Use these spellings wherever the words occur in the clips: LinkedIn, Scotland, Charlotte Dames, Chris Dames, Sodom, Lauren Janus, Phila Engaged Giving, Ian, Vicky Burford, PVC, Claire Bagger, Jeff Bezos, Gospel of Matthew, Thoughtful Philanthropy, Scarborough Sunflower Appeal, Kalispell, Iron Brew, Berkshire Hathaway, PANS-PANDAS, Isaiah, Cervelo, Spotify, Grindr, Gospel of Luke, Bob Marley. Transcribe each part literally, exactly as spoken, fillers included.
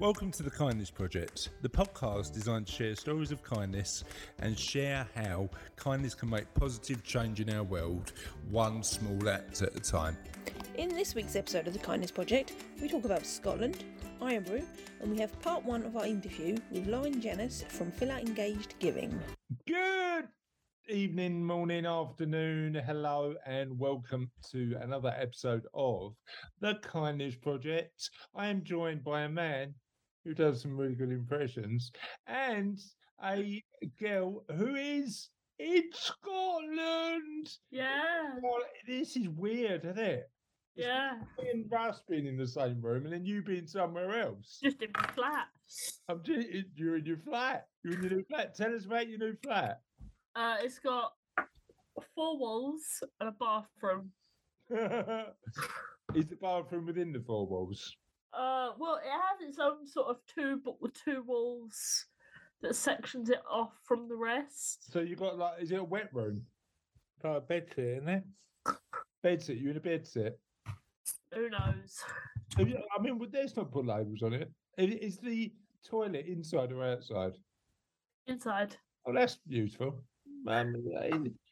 Welcome to The Kindness Project, the podcast designed to share stories of kindness and share how kindness can make positive change in our world, one small act at a time. In this week's episode of The Kindness Project, we talk about Scotland, Iron Brew, and we have part one of our interview with Lauren Janus from Phila Engaged Giving. Good evening, morning, afternoon, hello, and welcome to another episode of The Kindness Project. I am joined by a man who does some really good impressions, and a girl who is in Scotland. Yeah. Well, this is weird, isn't it? It's yeah. Me and Russ being in the same room, and then you being somewhere else. Just in my flat. I'm just, you're in your flat. You're in your new flat. Tell us about your new flat. Uh, it's got four walls and a bathroom. Is the bathroom within the four walls? Uh, well, it has its own sort of two, but with two walls that sections it off from the rest. So you got like, is it a wet room? Like a bed set, isn't it? Bed set. You in a bed set? Who knows? You, I mean, well, there's no put labels on it. Is the toilet inside or outside? Inside. Oh, that's beautiful. Um,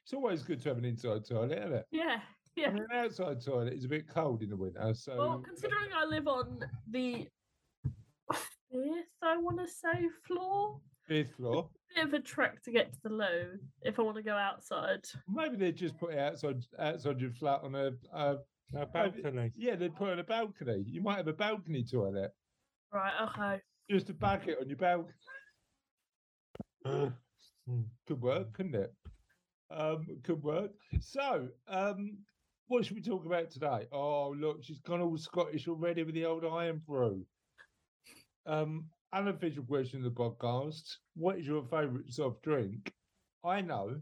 it's always good to have an inside toilet, isn't it? Yeah. Yeah. I mean, an outside toilet is a bit cold in the winter, so... Well, considering I live on the fifth, I want to say, floor? Fifth floor? It's a bit of a trek to get to the loo if I want to go outside. Maybe they just put it outside outside your flat on a... a, a balcony. Yeah, they put it on a balcony. You might have a balcony toilet. Right, okay. Just a bucket on your balcony. Could work, couldn't it? Um, could work. So... um. What should we talk about today? Oh, look, she's gone all Scottish already with the old Iron Brew. Um, unofficial question of the podcast. What is your favourite soft drink? I know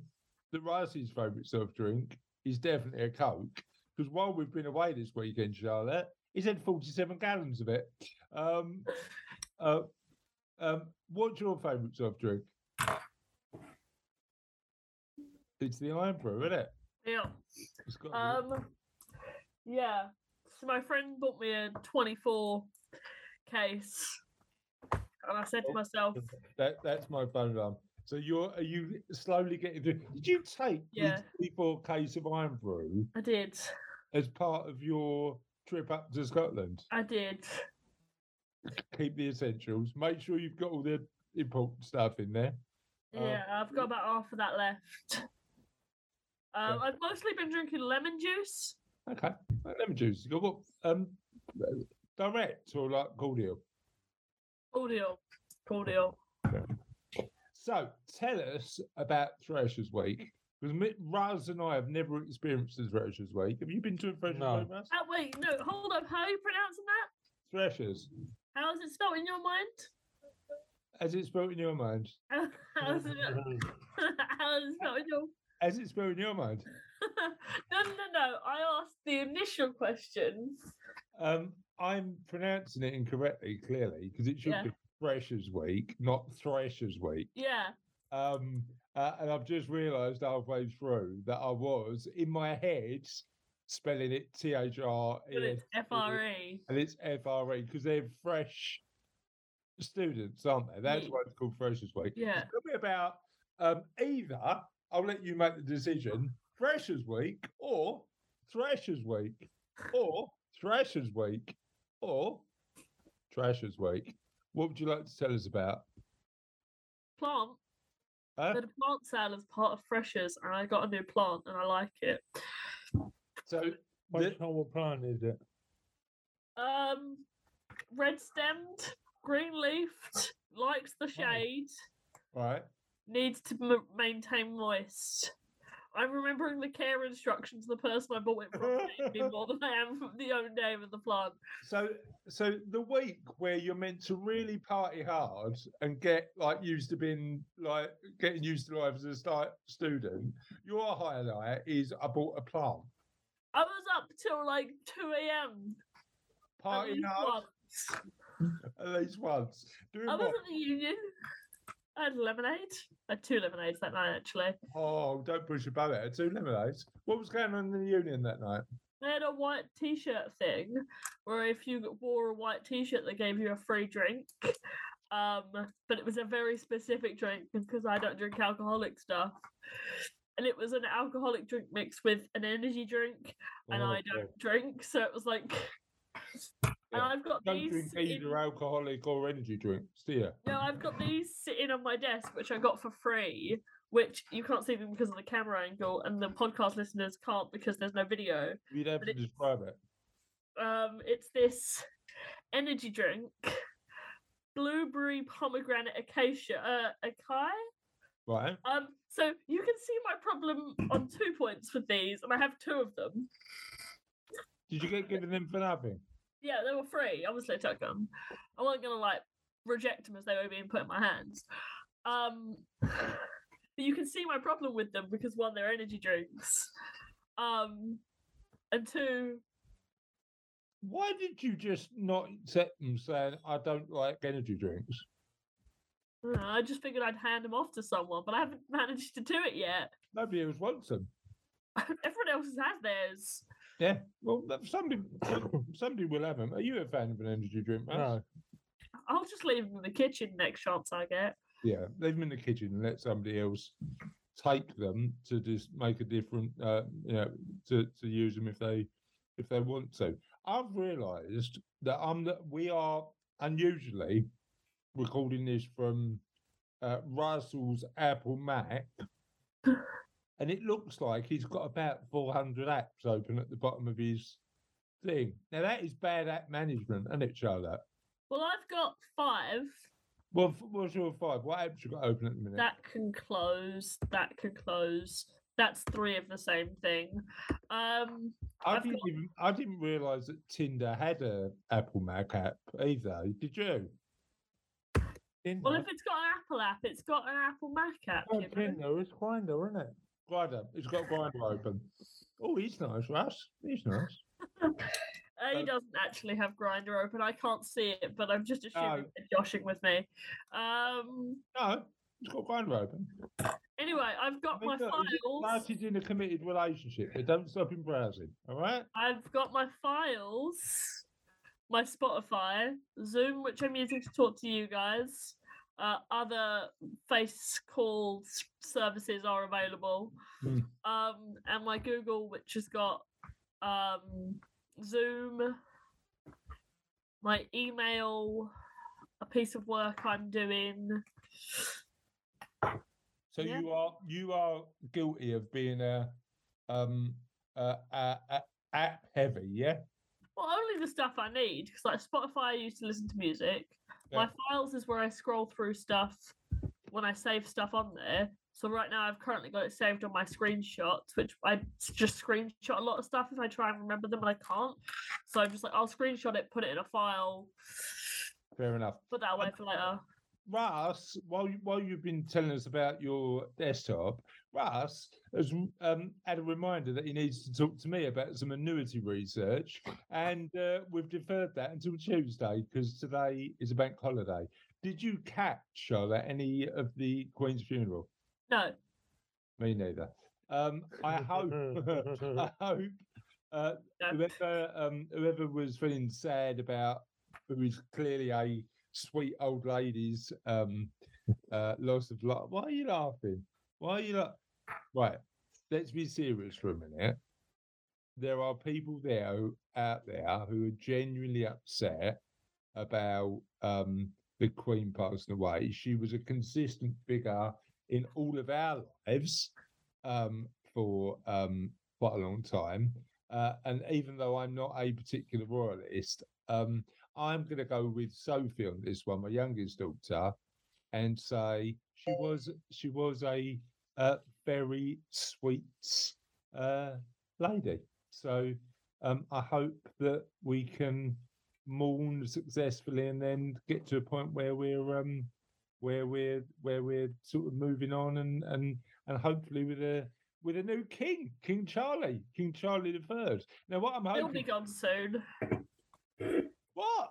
that Ricey's favourite soft drink is definitely a Coke, because while we've been away this weekend, Charlotte, he's had forty-seven gallons of it. Um, uh, um, what's your favourite soft drink? It's the Iron Brew, isn't it? Yeah. Um, yeah. So my friend bought me a twenty-four case, and I said to myself, "That that's my phone alarm." So you're are you slowly getting through? Did you take yeah. the twenty-four case of Iron Brew? I did. As part of your trip up to Scotland, I did. Keep the essentials. Make sure you've got all the important stuff in there. Yeah, um, I've got about half of that left. Um, I've mostly been drinking lemon juice. Okay, lemon juice. You got what? Um, direct or like cordial? Cordial, cordial. So tell us about Threshers Week, because Raz and I have never experienced a Threshers Week. Have you been to a Threshers no. Week, Raz? Oh, wait, no, hold up. How are you pronouncing that? Threshers. How is it spelled in your mind? As it's spelled in your mind. How is it? How is it spelled in your mind? As it's been in your mind. no, no, no. I asked the initial question. Um, I'm pronouncing it incorrectly, clearly, because it should yeah. be Threshers Week, not Threshers Week. Yeah. Um, uh, and I've just realised halfway through that I was, in my head, spelling it T H R E. But it's F R E. And it's F R E, because they're fresh students, aren't they? That's yeah. why it's called Threshers Week. Yeah. Tell me about um, either... I'll let you make the decision. Threshers Week or Threshers Week or Threshers Week or Threshers Week. What would you like to tell us about? Plant. Huh? There's a plant sale as part of Threshers, and I got a new plant, and I like it. So, what kind of plant is it? Um, red-stemmed, green-leafed, likes the shade. All right. Needs to m- maintain moist. I'm remembering the care instructions. The person I bought it from gave me more than I am from the own name of the plant. So, so the week where you're meant to really party hard and get like used to being like getting used to life as a st- student, your highlight is I bought a plant. I was up till like two a.m. partying hard. At least once. Doing I was what? At the union. I had lemonade. I had two lemonades that night, actually. Oh, don't push about it. I had two lemonades. What was going on in the union that night? They had a white t-shirt thing where if you wore a white t-shirt, they gave you a free drink. Um, but it was a very specific drink because I don't drink alcoholic stuff. And it was an alcoholic drink mixed with an energy drink, and oh, I don't yeah. drink, so it was like... And I've got don't these drink sitting... either alcoholic or energy drinks, do you? No, I've got these sitting on my desk, which I got for free, which you can't see them because of the camera angle, and the podcast listeners can't because there's no video. You'd have but to it's... describe it. Um, it's this energy drink, blueberry pomegranate acacia, uh, acai. Right. Um, so you can see my problem on two points with these, and I have two of them. Did you get given them for nothing? Yeah, they were free. Obviously, I took them. I wasn't going to, like, reject them as they were being put in my hands. Um, but you can see my problem with them because, one, they're energy drinks. Um, and two... Why did you just not accept them saying, I don't like energy drinks? I just figured I'd hand them off to someone, but I haven't managed to do it yet. Nobody else wants them. Everyone else has theirs. Yeah, well, somebody somebody will have them. Are you a fan of an energy drink, man? No. I'll just leave them in the kitchen next chance I get. Yeah, leave them in the kitchen and let somebody else take them to just make a different, uh, you know, to, to use them if they if they want to. I've realised that I'm that we are unusually recording this from uh, Russell's Apple Mac. And it looks like he's got about four hundred apps open at the bottom of his thing. Now, that is bad app management, isn't it, Charlotte? Well, I've got five. Well, what's your five? What apps you got open at the minute? That can close. That can close. That's three of the same thing. Um, I, didn't got... even, I didn't realise that Tinder had an Apple Mac app either. Did you? Tinder. Well, if it's got an Apple app, it's got an Apple Mac app. Oh, Tinder, it's Grindr, isn't it? Grindr. It's got Grindr open. Oh, he's nice, Russ. He's nice. uh, he doesn't actually have Grindr open. I can't see it, but I'm just assuming they're uh, joshing with me. Um, no, it's got Grindr open. Anyway, I've got I mean, my look, files. Marty's in a committed relationship. They don't stop him browsing, all right? I've got my files, my Spotify, Zoom, which I'm using to talk to you guys. Uh, other face call services are available. Mm. Um, and my Google, which has got um, Zoom, my email, a piece of work I'm doing. So yeah. you are you are guilty of being a, um, a, a, a app heavy, yeah? Well, only the stuff I need, because like Spotify, I use to listen to music. My files is where I scroll through stuff when I save stuff on there. So right now I've currently got it saved on my screenshots, which I just screenshot a lot of stuff if I try and remember them, but I can't. So I'm just like, I'll screenshot it, put it in a file. Fair enough. Put that away um, for later. Russ, while, you, while you've been telling us about your desktop, Russ has um, had a reminder that he needs to talk to me about some annuity research, and uh, we've deferred that until Tuesday because today is a bank holiday. Did you catch, Charlotte, any of the Queen's funeral? No. Me neither. Um, I hope, I hope uh, no. whoever, um, whoever was feeling sad about who is clearly a sweet old lady's um, uh, loss of life. Why are you laughing? Why are you like, right? Let's be serious for a minute. There are people there who, out there who are genuinely upset about um, the Queen passing away. She was a consistent figure in all of our lives um, for um, quite a long time. Uh, and even though I'm not a particular royalist, um, I'm going to go with Sophie on this one, my youngest daughter, and say she was she was a uh, very sweet uh, lady. So um, I hope that we can mourn successfully and then get to a point where we're um, where we're where we're sort of moving on and and, and hopefully with a with a new king, King Charlie, King Charlie the Third. Now what I'm hoping he'll be gone soon. What?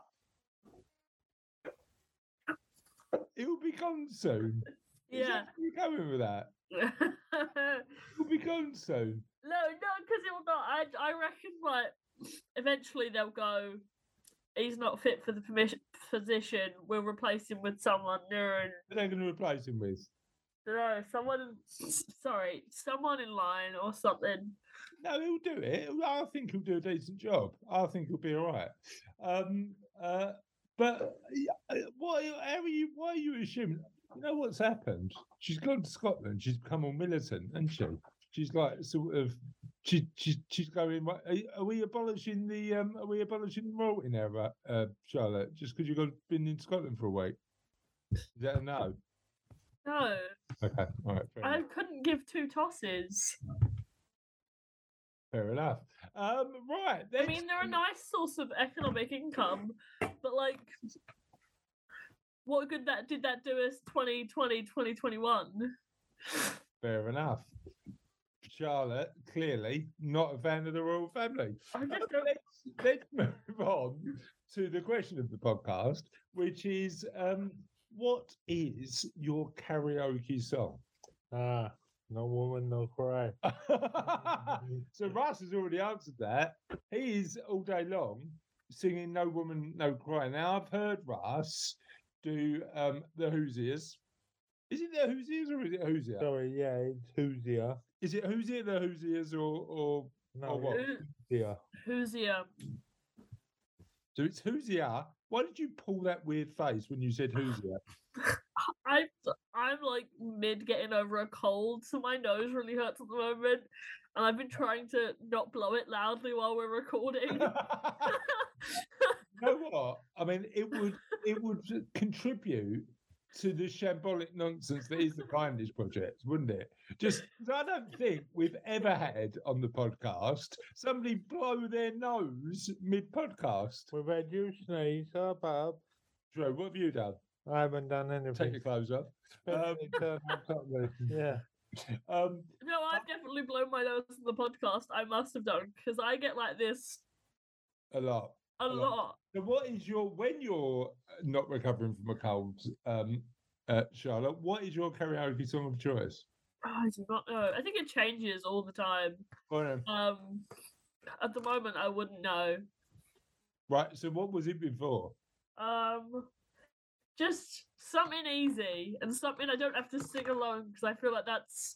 He'll be gone soon. Yeah. Where are you going with that? Will be gone soon. No, no, because it will not. I, I reckon, like, eventually they'll go, he's not fit for the position, we'll replace him with someone new. And... What are they going to replace him with? No, someone, sorry, someone in line or something. No, he'll do it. I think he'll do a decent job. I think he'll be all right. Um, uh, but what? How are you? Why are you assuming? You know what's happened? She's gone to Scotland. She's become all militant, hasn't she? She's like sort of. She, she, she's going. Are, are we abolishing the? Um, are we abolishing royalty now, uh, Charlotte? Just because you've been in Scotland for a week? Is that a no? No. Okay. All right. Fair I enough. Couldn't give two tosses. Fair enough. Um, right. That's... I mean, they're a nice source of economic income, but like, what good that did that do us twenty twenty, twenty twenty-one? Fair enough. Charlotte, clearly not a fan of the royal family. I just don't... Let's, let's move on to the question of the podcast, which is, um, what is your karaoke song? Ah. Uh... No woman, no cry. So Russ has already answered that. He is all day long singing No Woman, No Cry. Now, I've heard Russ do um, the Who's Ears. Is it the Who's Ears or is it Who's Ear? Sorry, yeah, it's Who's Ear. Is it Who's Ear, the Who's Ears, or, or, no, or what? Who, Who's Ear. So it's Who's Ear. Why did you pull that weird face when you said Who's Ear? I'm, I'm like mid getting over a cold, so my nose really hurts at the moment, and I've been trying to not blow it loudly while we're recording. You know what? I mean, it would it would contribute to the shambolic nonsense that is the Kindness Project, wouldn't it? Just I don't think we've ever had on the podcast somebody blow their nose mid-podcast. We've had you sneeze up, up. Joe, what have you done? I haven't done anything. Take your clothes off. Um, yeah. Um, no, I've definitely blown my nose on the podcast. I must have done, because I get like this a lot. A, a lot. lot. So, what is your when you're not recovering from a cold, um, uh, Charlotte? What is your karaoke song of choice? Oh, I do not know. I think it changes all the time. Um, at the moment, I wouldn't know. Right. So, what was it before? Um. Just something easy and something I don't have to sing along, because I feel like that's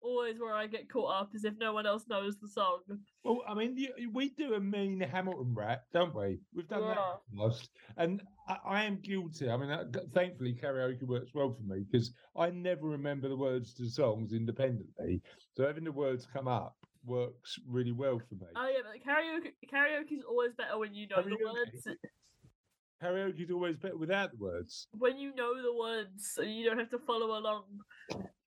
always where I get caught up, is if no one else knows the song. Well, I mean, you, we do a mean Hamilton rap, don't we? We've done yeah. that last, and I, I am guilty. I mean, I, thankfully, karaoke works well for me, because I never remember the words to songs independently. So having the words come up works really well for me. Oh, yeah, but karaoke karaoke's always better when you know karaoke. The words. Karaoke's always better without the words. When you know the words, and you don't have to follow along.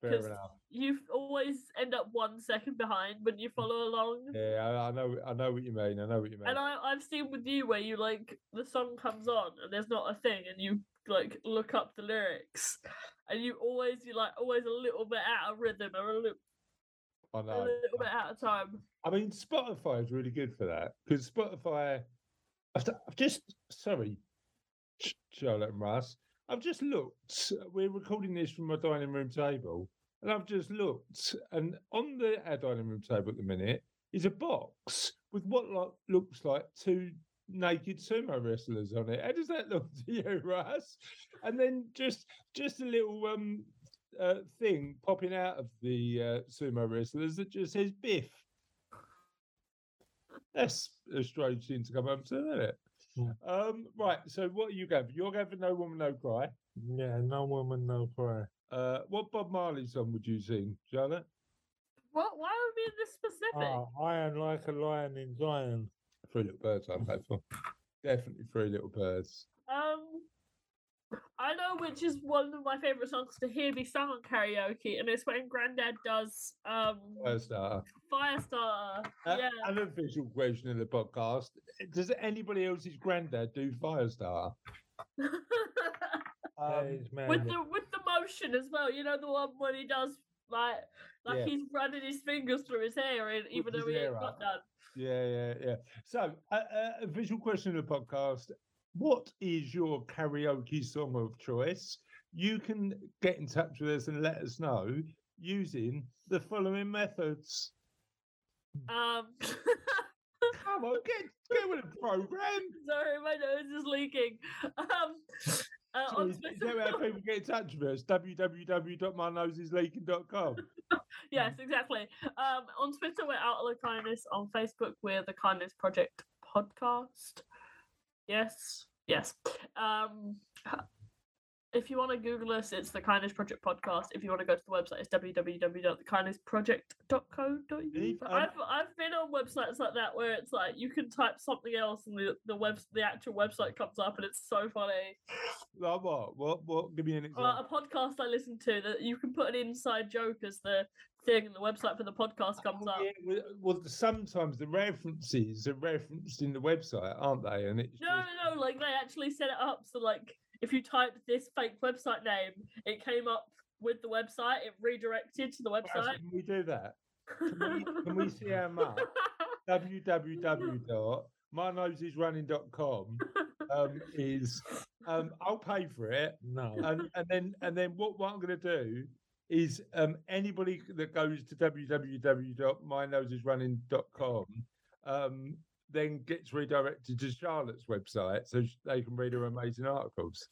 Fair enough. You always end up one second behind when you follow along. Yeah, I, I know. I know what you mean. I know what you mean. And I, I've seen with you where you like the song comes on and there's not a thing, and you like look up the lyrics, and you always you like always a little bit out of rhythm or a little. I know. A little bit out of time. I mean, Spotify is really good for that, because Spotify. I've, I've just sorry. Charlotte and Russ, I've just looked. We're recording this from my dining room table, and I've just looked, and on the our dining room table at the minute is a box with what like, looks like two naked sumo wrestlers on it. How does that look to you, Russ? And then just just a little um uh, thing popping out of the uh, sumo wrestlers that just says Biff. That's a strange thing to come up to, isn't it? Um, right, so what are you going for? You're going for No Woman, No Cry. Yeah, No Woman, No Cry. Uh, what Bob Marley song would you sing, Charlotte? What? Why would we be this specific? Oh, I am like a lion in Zion. Three Little Birds, I'm hopeful. Definitely Three Little Birds. Um, I know which is one of my favourite songs to hear me sung on karaoke, and it's when Grandad does um, Firestarter. Firestarter. Uh, yeah. An official question of the podcast. Does anybody else's granddad do Firestarter? um, with the with the motion as well, you know, the one when he does like like yeah. he's running his fingers through his hair, and even with though he ain't got done. Yeah, yeah, yeah. So, uh, uh, a visual question of the podcast. What is your karaoke song of choice? You can get in touch with us and let us know. using the following methods. Um. Come on, get get with the program. Sorry, my nose is leaking. Um. Uh, so is, is that how people get in touch with us? w w w dot my nose is leaking dot com. Yes, exactly. Um, on Twitter, we're Out of the Kindness. On Facebook, we're The Kindness Project Podcast. Yes, yes. Um, if you want to Google us, it's The Kindness Project Podcast. If you want to go to the website, it's w w w dot the kindness project dot co dot u k. I've, I've been on websites like that where it's like you can type something else and the the, web, the actual website comes up, and it's so funny. Like what? What? What? Give me an example. Uh, a podcast I listen to that you can put an inside joke as the thing, and the website for the podcast comes oh, yeah. up. Well, well, sometimes the references are referenced in the website, aren't they? And it's no, just... no, like they actually set it up so like. If you typed this fake website name, it came up with the website. It redirected to the website. Can we do that? Can we, can we see our mark? w w w dot my nose is running dot com um, is. Um, I'll pay for it. No. Um, and then, and then, what, what I'm going to do is um, anybody that goes to w w w dot my nose is running dot com. Um, then gets redirected to Charlotte's website so they can read her amazing articles,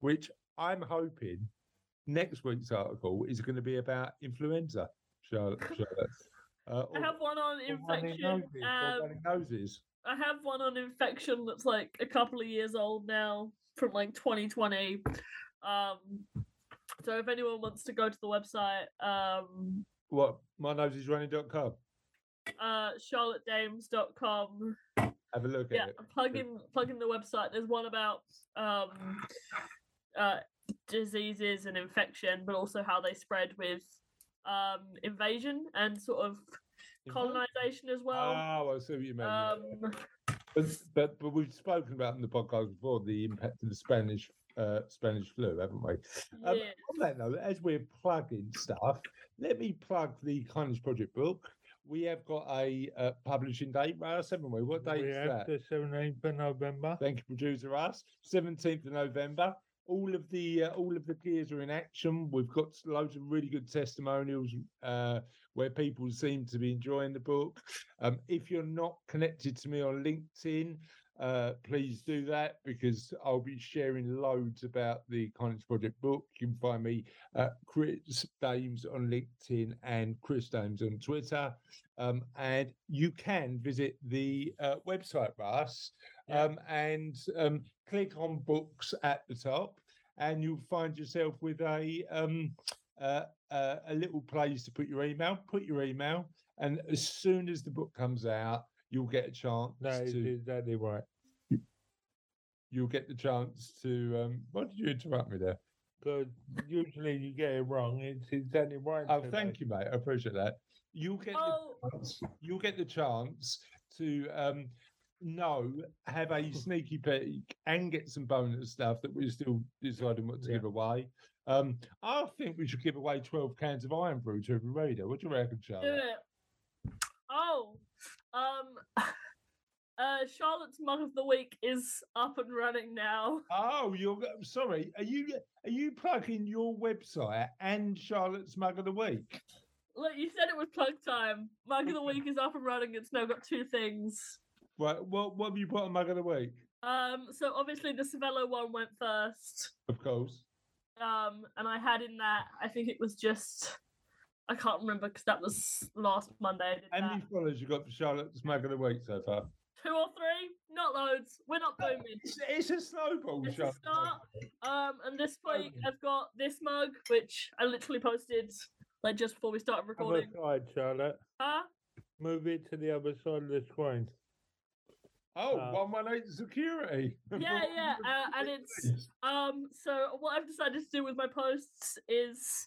which I'm hoping next week's article is going to be about influenza, Charlotte. Charlotte. Uh, I have one on infection. Noses, um, noses. I have one on infection that's like a couple of years old now from like twenty twenty. Um, so if anyone wants to go to the website... Um, what? my nose is running dot com? Uh, charlotte dames dot com. Have a look yeah, at it. Plug in, plug in the website. There's one about um, uh, diseases and infection, but also how they spread with um, invasion and sort of colonization as well. Oh, I see what you mean. Um, but, but but we've spoken about in the podcast before the impact of the Spanish uh, Spanish flu, haven't we? Um, yeah. On that note, as we're plugging stuff, let me plug the Kindness Project book. We have got a uh, publishing date, Russ, haven't we? What date we is that? The seventeenth of November. Thank you, producer Russ. seventeenth of November. All of the uh, all of the gears are in action. We've got loads of really good testimonials uh, where people seem to be enjoying the book. Um, if you're not connected to me on LinkedIn, uh, please do that because I'll be sharing loads about the Kindness Project book. You can find me at Chris Dames on LinkedIn and Chris Dames on Twitter. Um, and you can visit the uh, website, Russ, um, yeah. and um, click on books at the top, and you'll find yourself with a um, uh, uh, a little place to put your email. Put your email, and as soon as the book comes out, you'll get a chance. No, it's to, exactly right. You'll get the chance to. Um, why did you interrupt me there? Because usually you get it wrong. It's exactly right. Oh, thank you, mate. I appreciate that. You'll get oh. the chance, you'll get the chance to um, know, have a sneaky peek, and get some bonus stuff that we're still deciding what to yeah. give away. Um, I think we should give away twelve cans of Iron Brew to every reader. What do you reckon, Charlotte? Do it. Oh. Um, uh, Charlotte's mug of the week is up and running now. Oh, you're sorry. Are you are you plugging your website and Charlotte's mug of the week? Look, you said it was plug time. Mug of the week is up and running. It's now got two things. Right. What what have you put on mug of the week? Um. So obviously the Cervelo one went first. Of course. Um. And I had in that. I think it was just. I can't remember because that was last Monday. I did How many that. followers you got for Charlotte's mug of the week so far? Two or three, not loads. We're not booming. It's, it's a snowball. It's Charlotte. a start. Um, and this week I've got this mug, which I literally posted like just before we started recording. Other side, Charlotte. Huh? Move it to the other side of the screen. Oh, um, one eighteen security. Yeah, yeah, uh, and it's um. So what I've decided to do with my posts is.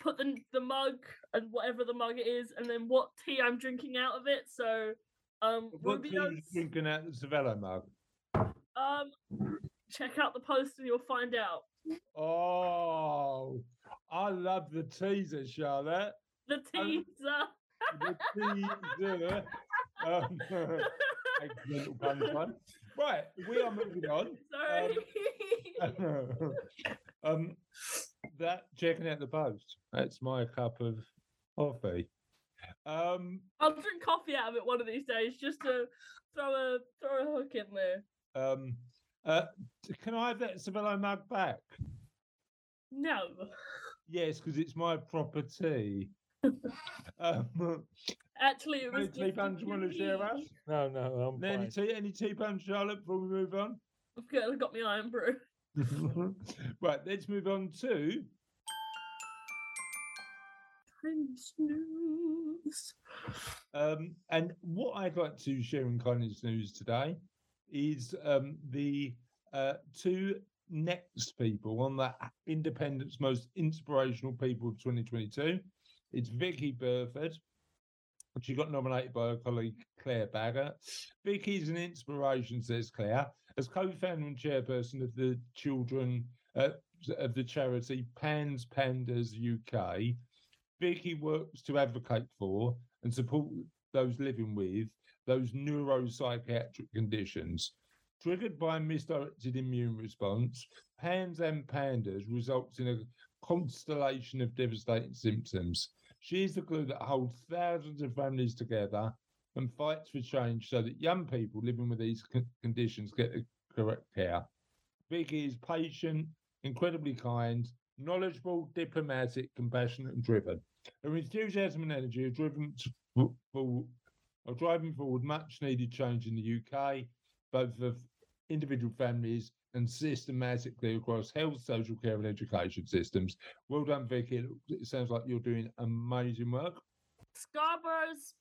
Put the the mug and whatever the mug is, and then what tea I'm drinking out of it. So, um, what tea are you drinking out of the Cervelo mug? Um, check out the post and you'll find out. Oh, I love the teaser, Charlotte. The teaser. Um, the teaser. um, excellent punishment. Right, we are moving on. Sorry. Um, um, that chicken at the post. That's my cup of coffee. Um, I'll drink coffee out of it one of these days, just to throw a throw a hook in there. Um, uh, can I have that Cervelo mug back? No. Yes, because it's my property. um, Actually, it was any tea punch you want to share us? No, no, I'm fine. Any tea, any tea punch, Charlotte, before we move on? I've got, I've got my Iron Brew. Right, let's move on to Time Snooze. Um, and what I'd like to share in Kindness News today is um, the uh, two next people, one of the Independent's most inspirational people of twenty twenty-two. It's Vicky Burford. She got nominated by her colleague Claire Bagger. Vicky's an inspiration, says Claire, as co-founder and chairperson of the children uh, of the charity PANS-PANDAS U K. Vicky works to advocate for and support those living with those neuropsychiatric conditions. Triggered by misdirected immune response, PANS and PANDAS results in a constellation of devastating symptoms. She is the glue that holds thousands of families together and fights for change so that young people living with these c- conditions get the correct care. Vicky is patient, incredibly kind, knowledgeable, diplomatic, compassionate and driven. Her enthusiasm and energy are driven to, for, are driving forward much needed change in the U K, both for individual families and systematically across health, social care and education systems. Well done, Vicky. It sounds like you're doing amazing work. Scarborough's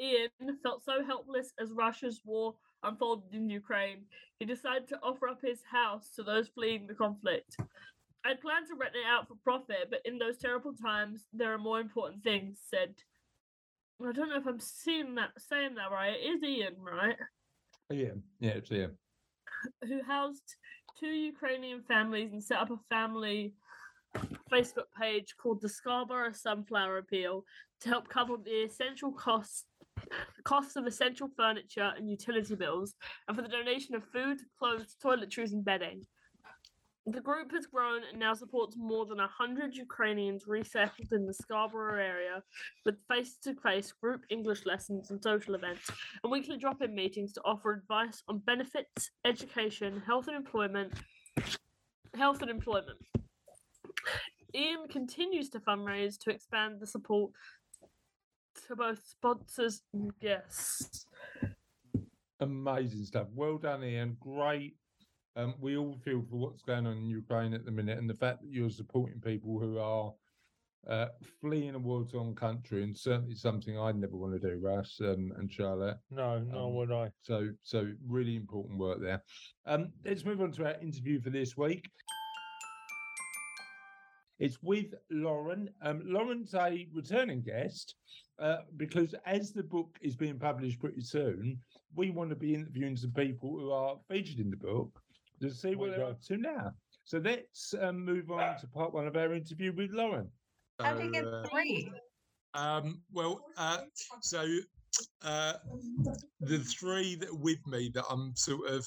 Ian felt so helpless as Russia's war unfolded in Ukraine. He decided to offer up his house to those fleeing the conflict. I'd planned to rent it out for profit, but in those terrible times, there are more important things, said. I don't know if I'm seeing that, saying that right. It is Ian, right? Ian, yeah, it's Ian. Who housed two Ukrainian families and set up a family Facebook page called the Scarborough Sunflower Appeal to help cover the essential costs, costs of essential furniture and utility bills, and for the donation of food, clothes, toiletries, and bedding. The group has grown and now supports more than one hundred Ukrainians resettled in the Scarborough area with face-to-face group English lessons and social events and weekly drop-in meetings to offer advice on benefits, education, health and employment. Health and employment. Ian continues to fundraise to expand the support to both sponsors and guests. Amazing stuff. Well done, Ian. Great. Um, we all feel for what's going on in Ukraine at the minute, and the fact that you're supporting people who are uh, fleeing a war-torn country, and certainly something I'd never want to do, Russ um, and Charlotte. No, nor um, would I. So, so really important work there. Um, let's move on to our interview for this week. It's with Lauren. Um, Lauren's a returning guest uh, because as the book is being published pretty soon, we want to be interviewing some people who are featured in the book to see what they're up to now. So let's um, move on to part one of our interview with Lauren. How do you get three? Um, well, uh, so uh, the three that are with me that I'm sort of,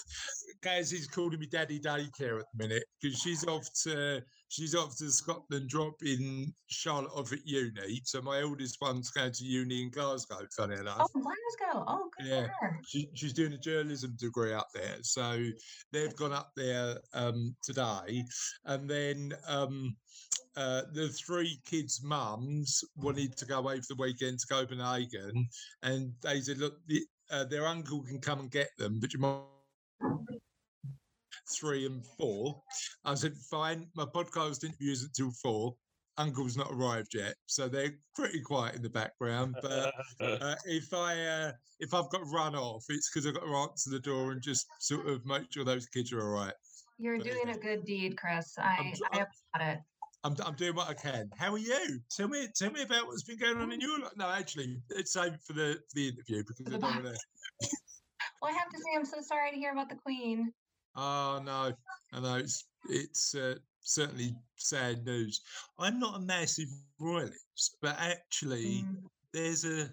Gaz is calling me Daddy Daycare at the minute because she's off to she's off to Scotland, dropping Charlotte off at uni. So my eldest one's going to uni in Glasgow, funny enough. Oh, Glasgow! Oh, good. Yeah, she, she's doing a journalism degree up there. So they've gone up there um, today, and then um, uh, the three kids' mums wanted to go away for the weekend to Copenhagen, and they said, "Look, the, uh, their uncle can come and get them, but you might." Three and four. I said, fine, my podcast interview isn't until four. Uncle's not arrived yet, so they're pretty quiet in the background. But uh, if I uh, if I've got run off, it's because I've got to answer the door and just sort of make sure those kids are all right. You're but, doing yeah. a good deed, Chris. I applaud it. I'm I'm doing what I can. How are you? Tell me tell me about what's been going on in your life. No, actually, it's same for the for the interview because I don't want to. Well, I have to say, I'm so sorry to hear about the Queen. Oh, no, I know. It's, it's uh, certainly sad news. I'm not a massive royalist, but actually mm. there's a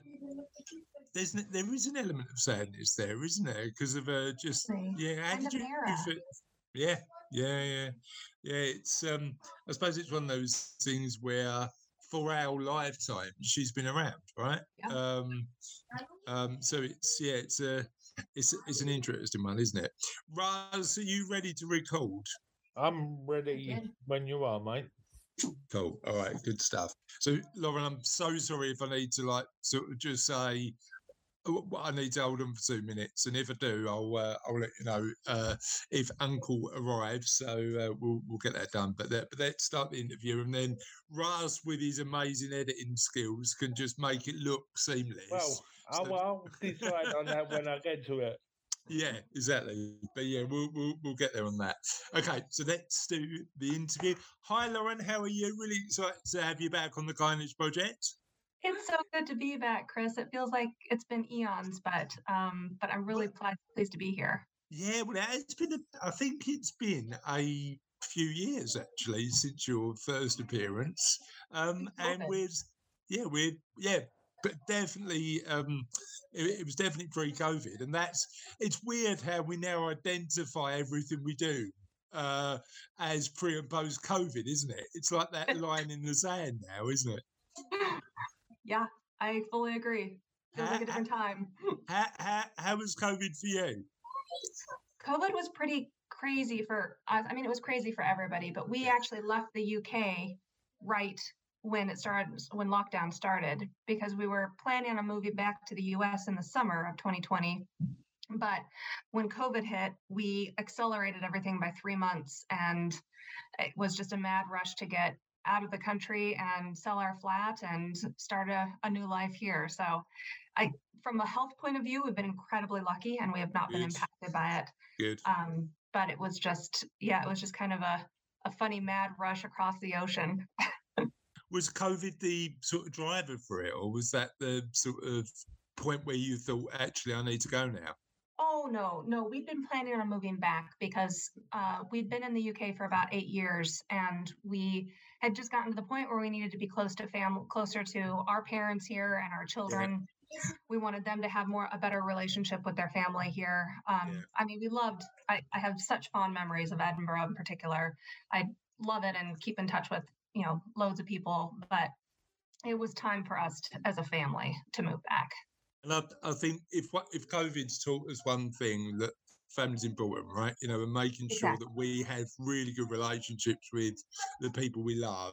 there's an, there is an element of sadness there, isn't there? Because of uh, just, yeah. How did you, yeah. Yeah, yeah, yeah. It's um, I suppose it's one of those things where for our lifetime she's been around, right? Yeah. Um, um, so it's yeah, it's a, it's it's an interesting one, isn't it? Raz, are you ready to record? I'm ready when you are, mate. Cool. All right. Good stuff. So, Lauren, I'm so sorry if I need to like sort of just say. I need to hold on for two minutes, and if I do, I'll uh, I'll let you know uh, if Uncle arrives. So uh, we'll we'll get that done. But that, but let's start the interview, and then Raz, with his amazing editing skills, can just make it look seamless. Well, so, I'll decide on that when I get to it. Yeah, exactly. But yeah, we'll we'll we'll get there on that. Okay, so let's do the interview. Hi, Lauren. How are you? Really excited to have you back on the Kindness Project. It's so good to be back, Chris. It feels like it's been eons, but um, but I'm really pleased to be here. Yeah, well, it's been. A, I think it's been a few years actually since your first appearance, um, and we're yeah, we're yeah, but definitely um, it, it was definitely pre-COVID, and that's it's weird how we now identify everything we do uh, as pre and post COVID, isn't it? It's like that line in the sand now, isn't it? Yeah, I fully agree. Feels how, like a different time. How, how, how was COVID for you? COVID was pretty crazy for us. I mean, it was crazy for everybody, but we actually left the U K right when it started, when lockdown started, because we were planning on moving back to the U S in the summer of twenty twenty. But when COVID hit, we accelerated everything by three months, and it was just a mad rush to get out of the country and sell our flat and start a, a new life here. So I, from a health point of view, we've been incredibly lucky and we have not Good. been impacted by it. Good. Um, but it was just, yeah, it was just kind of a, a funny mad rush across the ocean. Was COVID the sort of driver for it, or was that the sort of point where you thought, actually, I need to go now? Oh, no, no. We've been planning on moving back because uh, we'd been in the U K for about eight years and we had just gotten to the point where we needed to be close to family, closer to our parents here and our children. Yeah. We wanted them to have more a better relationship with their family here. Um, yeah. I mean, we loved, I, I have such fond memories of Edinburgh in particular. I love it and keep in touch with, you know, loads of people. But it was time for us to, as a family to move back. And I, I think if if COVID's taught us one thing, that family's important, right? You know, and making sure exactly. that we have really good relationships with the people we love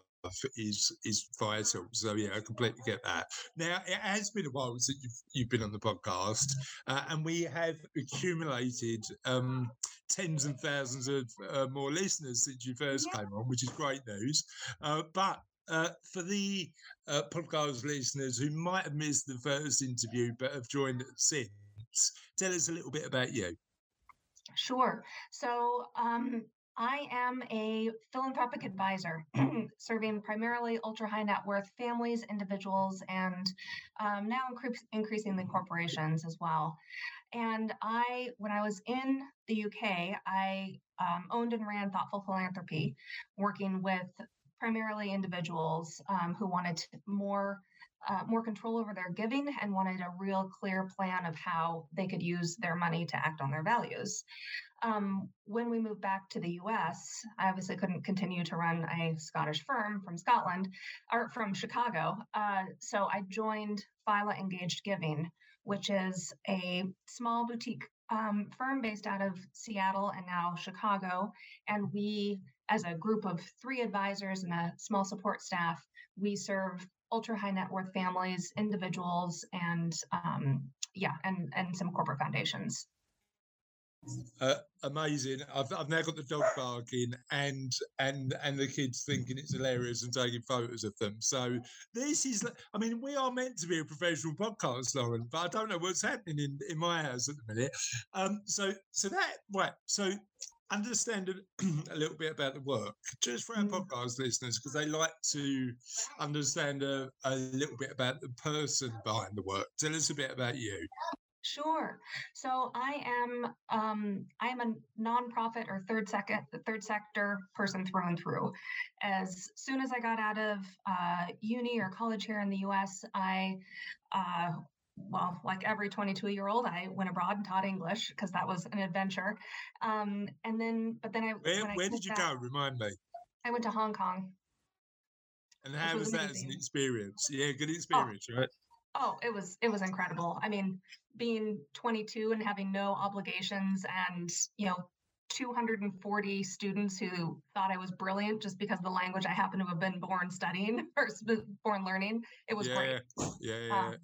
is is vital. So, yeah, I completely get that. Now, it has been a while since you've, you've been on the podcast, uh, and we have accumulated um, tens and thousands of uh, more listeners since you first yeah. came on, which is great news. Uh, but Uh, for the uh, podcast listeners who might have missed the first interview but have joined since, tell us a little bit about you. Sure. So um, I am a philanthropic advisor serving primarily ultra-high net worth families, individuals, and um, now incre- increasingly corporations as well. And I, when I was in the U K, I um, owned and ran Thoughtful Philanthropy, working with primarily individuals um, who wanted more uh, more control over their giving and wanted a real clear plan of how they could use their money to act on their values. Um, when we moved back to the U S, I obviously couldn't continue to run a Scottish firm from Scotland or from Chicago. Uh, so I joined Phila Engaged Giving, which is a small boutique um, firm based out of Seattle and now Chicago. And we, as a group of three advisors and a small support staff, we serve ultra high net worth families, individuals, and um, yeah, and and some corporate foundations. Uh, amazing! I've I've now got the dog barking and and and the kids thinking it's hilarious and taking photos of them. So this is, I mean, we are meant to be a professional podcast, Lauren, but I don't know what's happening in, in my house at the minute. Um, so so that right, so. Understand a little bit about the work, just for our podcast listeners, because they like to understand a, a little bit about the person behind the work. Tell us a bit about you. Sure. So I am um, I am a nonprofit or third second third sector person through and through. As soon as I got out of uh, uni or college here in the U S, I. Uh, well, like every twenty-two-year-old, I went abroad and taught English because that was an adventure. Um, and then, but then I where, when where I did you out, go? Remind me. I went to Hong Kong. And how was, was that as an experience? Yeah, good experience, oh. right? Oh, it was it was incredible. I mean, being twenty-two and having no obligations, and you know, two hundred forty students who thought I was brilliant just because the language I happened to have been born studying or born learning. It was yeah, great. Yeah, yeah. Um,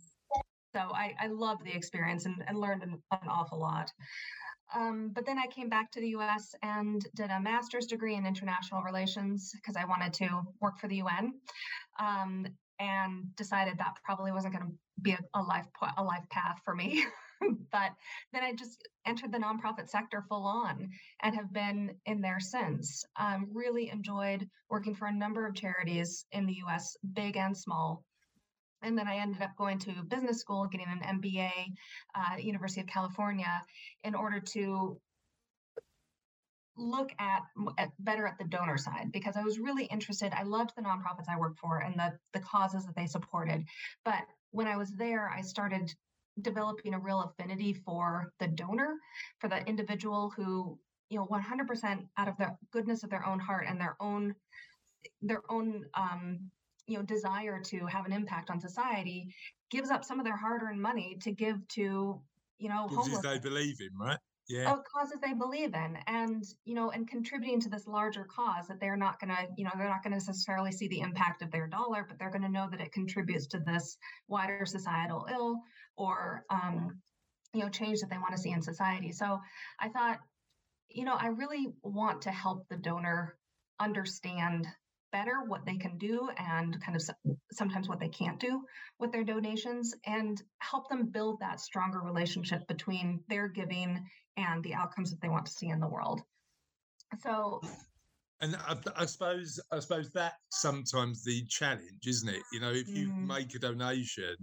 so I, I loved the experience and, and learned an, an awful lot. Um, but then I came back to the U S and did a master's degree in international relations because I wanted to work for the U N, um, and decided that probably wasn't going to be a, a life a life path for me. But then I just entered the nonprofit sector full on and have been in there since. Um, really enjoyed working for a number of charities in the U S, big and small. And then I ended up going to business school, getting an M B A uh, at University of California in order to look at, at better at the donor side, because I was really interested. I loved the nonprofits I worked for and the, the causes that they supported. But when I was there, I started developing a real affinity for the donor, for the individual who, you know, one hundred percent out of the goodness of their own heart and their own, their own, um, you know, desire to have an impact on society, gives up some of their hard-earned money to give to, you know, causes they believe in, right? Yeah. Oh, causes they believe in, and you know, and contributing to this larger cause that they're not going to, you know, they're not going to necessarily see the impact of their dollar, but they're going to know that it contributes to this wider societal ill or, um, you know, change that they want to see in society. So I thought, you know, I really want to help the donor understand better what they can do and kind of sometimes what they can't do with their donations, and help them build that stronger relationship between their giving and the outcomes that they want to see in the world. So, and I, I suppose I suppose that's sometimes the challenge, isn't it? You know, if you mm-hmm. make a donation,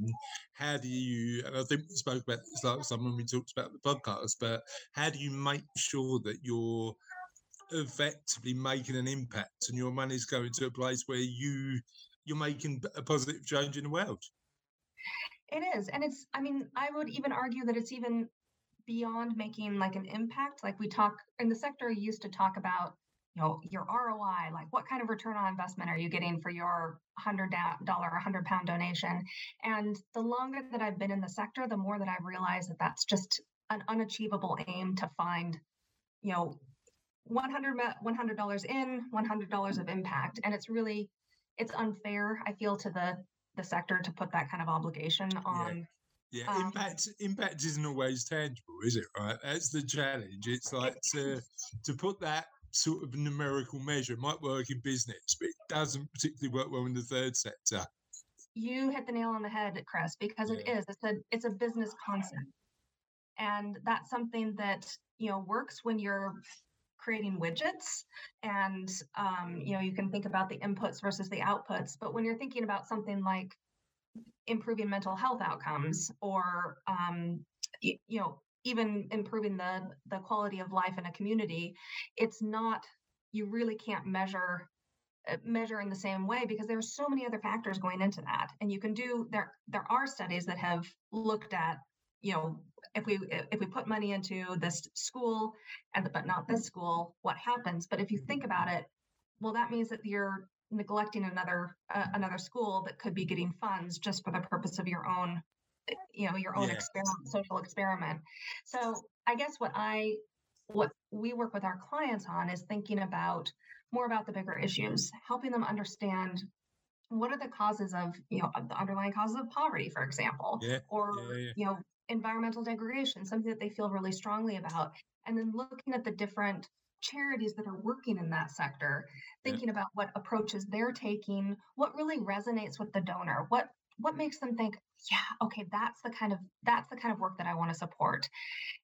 how do you? And I think we spoke about this like someone we talked about the podcast, but how do you make sure that you're effectively making an impact and your money's going to a place where you you're making a positive change in the world? It is, and it's, I mean, I would even argue that it's even beyond making like an impact. Like we talk in the sector, you used to talk about, you know, your R O I, like what kind of return on investment are you getting for your one hundred dollars or one hundred pound donation? And the longer that I've been in the sector, the more that I've realized that that's just an unachievable aim to find, you know, one hundred dollars in, one hundred dollars of impact. And it's really, it's unfair, I feel, to the, the sector to put that kind of obligation on. Yeah, yeah. Um, impact impact isn't always tangible, is it, right? That's the challenge. It's like to to put that sort of numerical measure, it might work in business, but it doesn't particularly work well in the third sector. You hit the nail on the head, Chris, because yeah. it is. It's a, it's a business concept. And that's something that, you know, works when you're creating widgets and, um, you know, you can think about the inputs versus the outputs. But when you're thinking about something like improving mental health outcomes or, um, you, you know, even improving the, the quality of life in a community, it's not, you really can't measure measure in the same way because there are so many other factors going into that. And you can do, there, there are studies that have looked at, you know, if we if we put money into this school and but not this school, what happens? But if you think about it, well, that means that you're neglecting another uh, another school that could be getting funds just for the purpose of your own, you know, your own yeah. experiment, social experiment. So I guess what I what we work with our clients on is thinking about more about the bigger issues, helping them understand what are the causes of, you know, the underlying causes of poverty, for example, yeah. or yeah, yeah. you know, environmental degradation, something that they feel really strongly about. And then looking at the different charities that are working in that sector, thinking yeah. about what approaches they're taking, what really resonates with the donor, what what makes them think, yeah, okay, that's the kind of that's the kind of work that I want to support.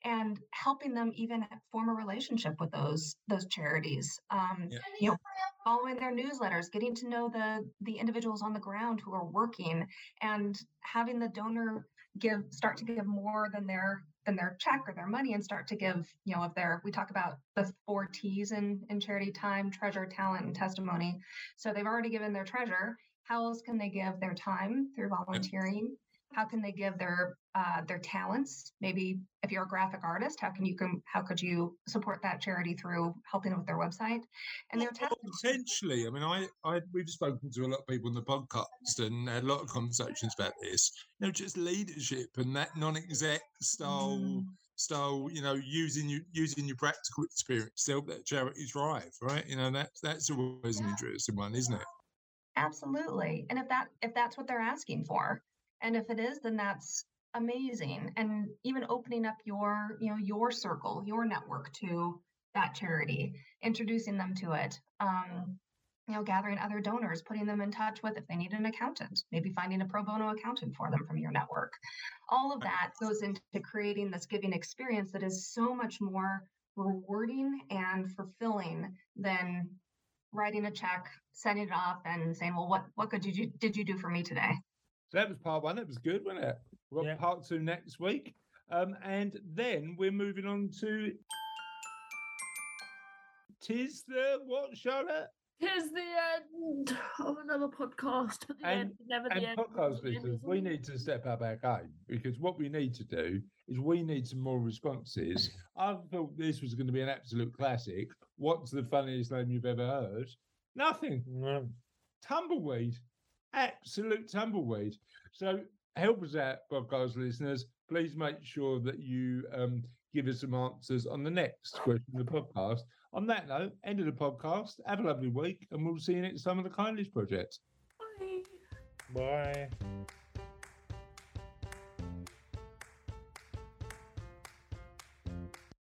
And helping them even form a relationship with those those charities. Um, yeah. You know, following their newsletters, getting to know the the individuals on the ground who are working, and having the donor give start to give more than their than their check or their money, and start to give, you know, if they're, we talk about the four T's in in charity: time, treasure, talent, and testimony. So they've already given their treasure. How else can they give their time through volunteering? How can they give their uh, their talents. Maybe if you're a graphic artist, how can you can how could you support that charity through helping them with their website and their talents? Potentially, I mean, I, I we've spoken to a lot of people in the podcast and had a lot of conversations about this. You know, just leadership and that non-exec style mm. style. You know, using you using your practical experience to help that charity thrive. Right? You know, that that's always yeah. an interesting one, isn't it? Absolutely. And if that if that's what they're asking for, and if it is, then that's amazing. And even opening up your, you know, your circle, your network to that charity, introducing them to it, um, you know, gathering other donors, putting them in touch with, if they need an accountant, maybe finding a pro bono accountant for them from your network. All of that goes into creating this giving experience that is so much more rewarding and fulfilling than writing a check, sending it off, and saying, "Well, what what could you do, did you do for me today?" So that was part one. That was good, wasn't it? We've got yeah. part two next week, um, and then we're moving on to tis the what, Charlotte? Tis the end of another podcast. But the and, end, never and the end. Podcast listeners, we need to step up our game, because what we need to do is we need some more responses. I thought this was going to be an absolute classic. What's the funniest name you've ever heard? Nothing. No. Tumbleweed. Absolute tumbleweed. So help us out, podcast listeners. Please make sure that you um, give us some answers on the next question of the podcast. On that note, end of the podcast. Have a lovely week, and we'll see you next time on The Kindness Project. Bye. Bye.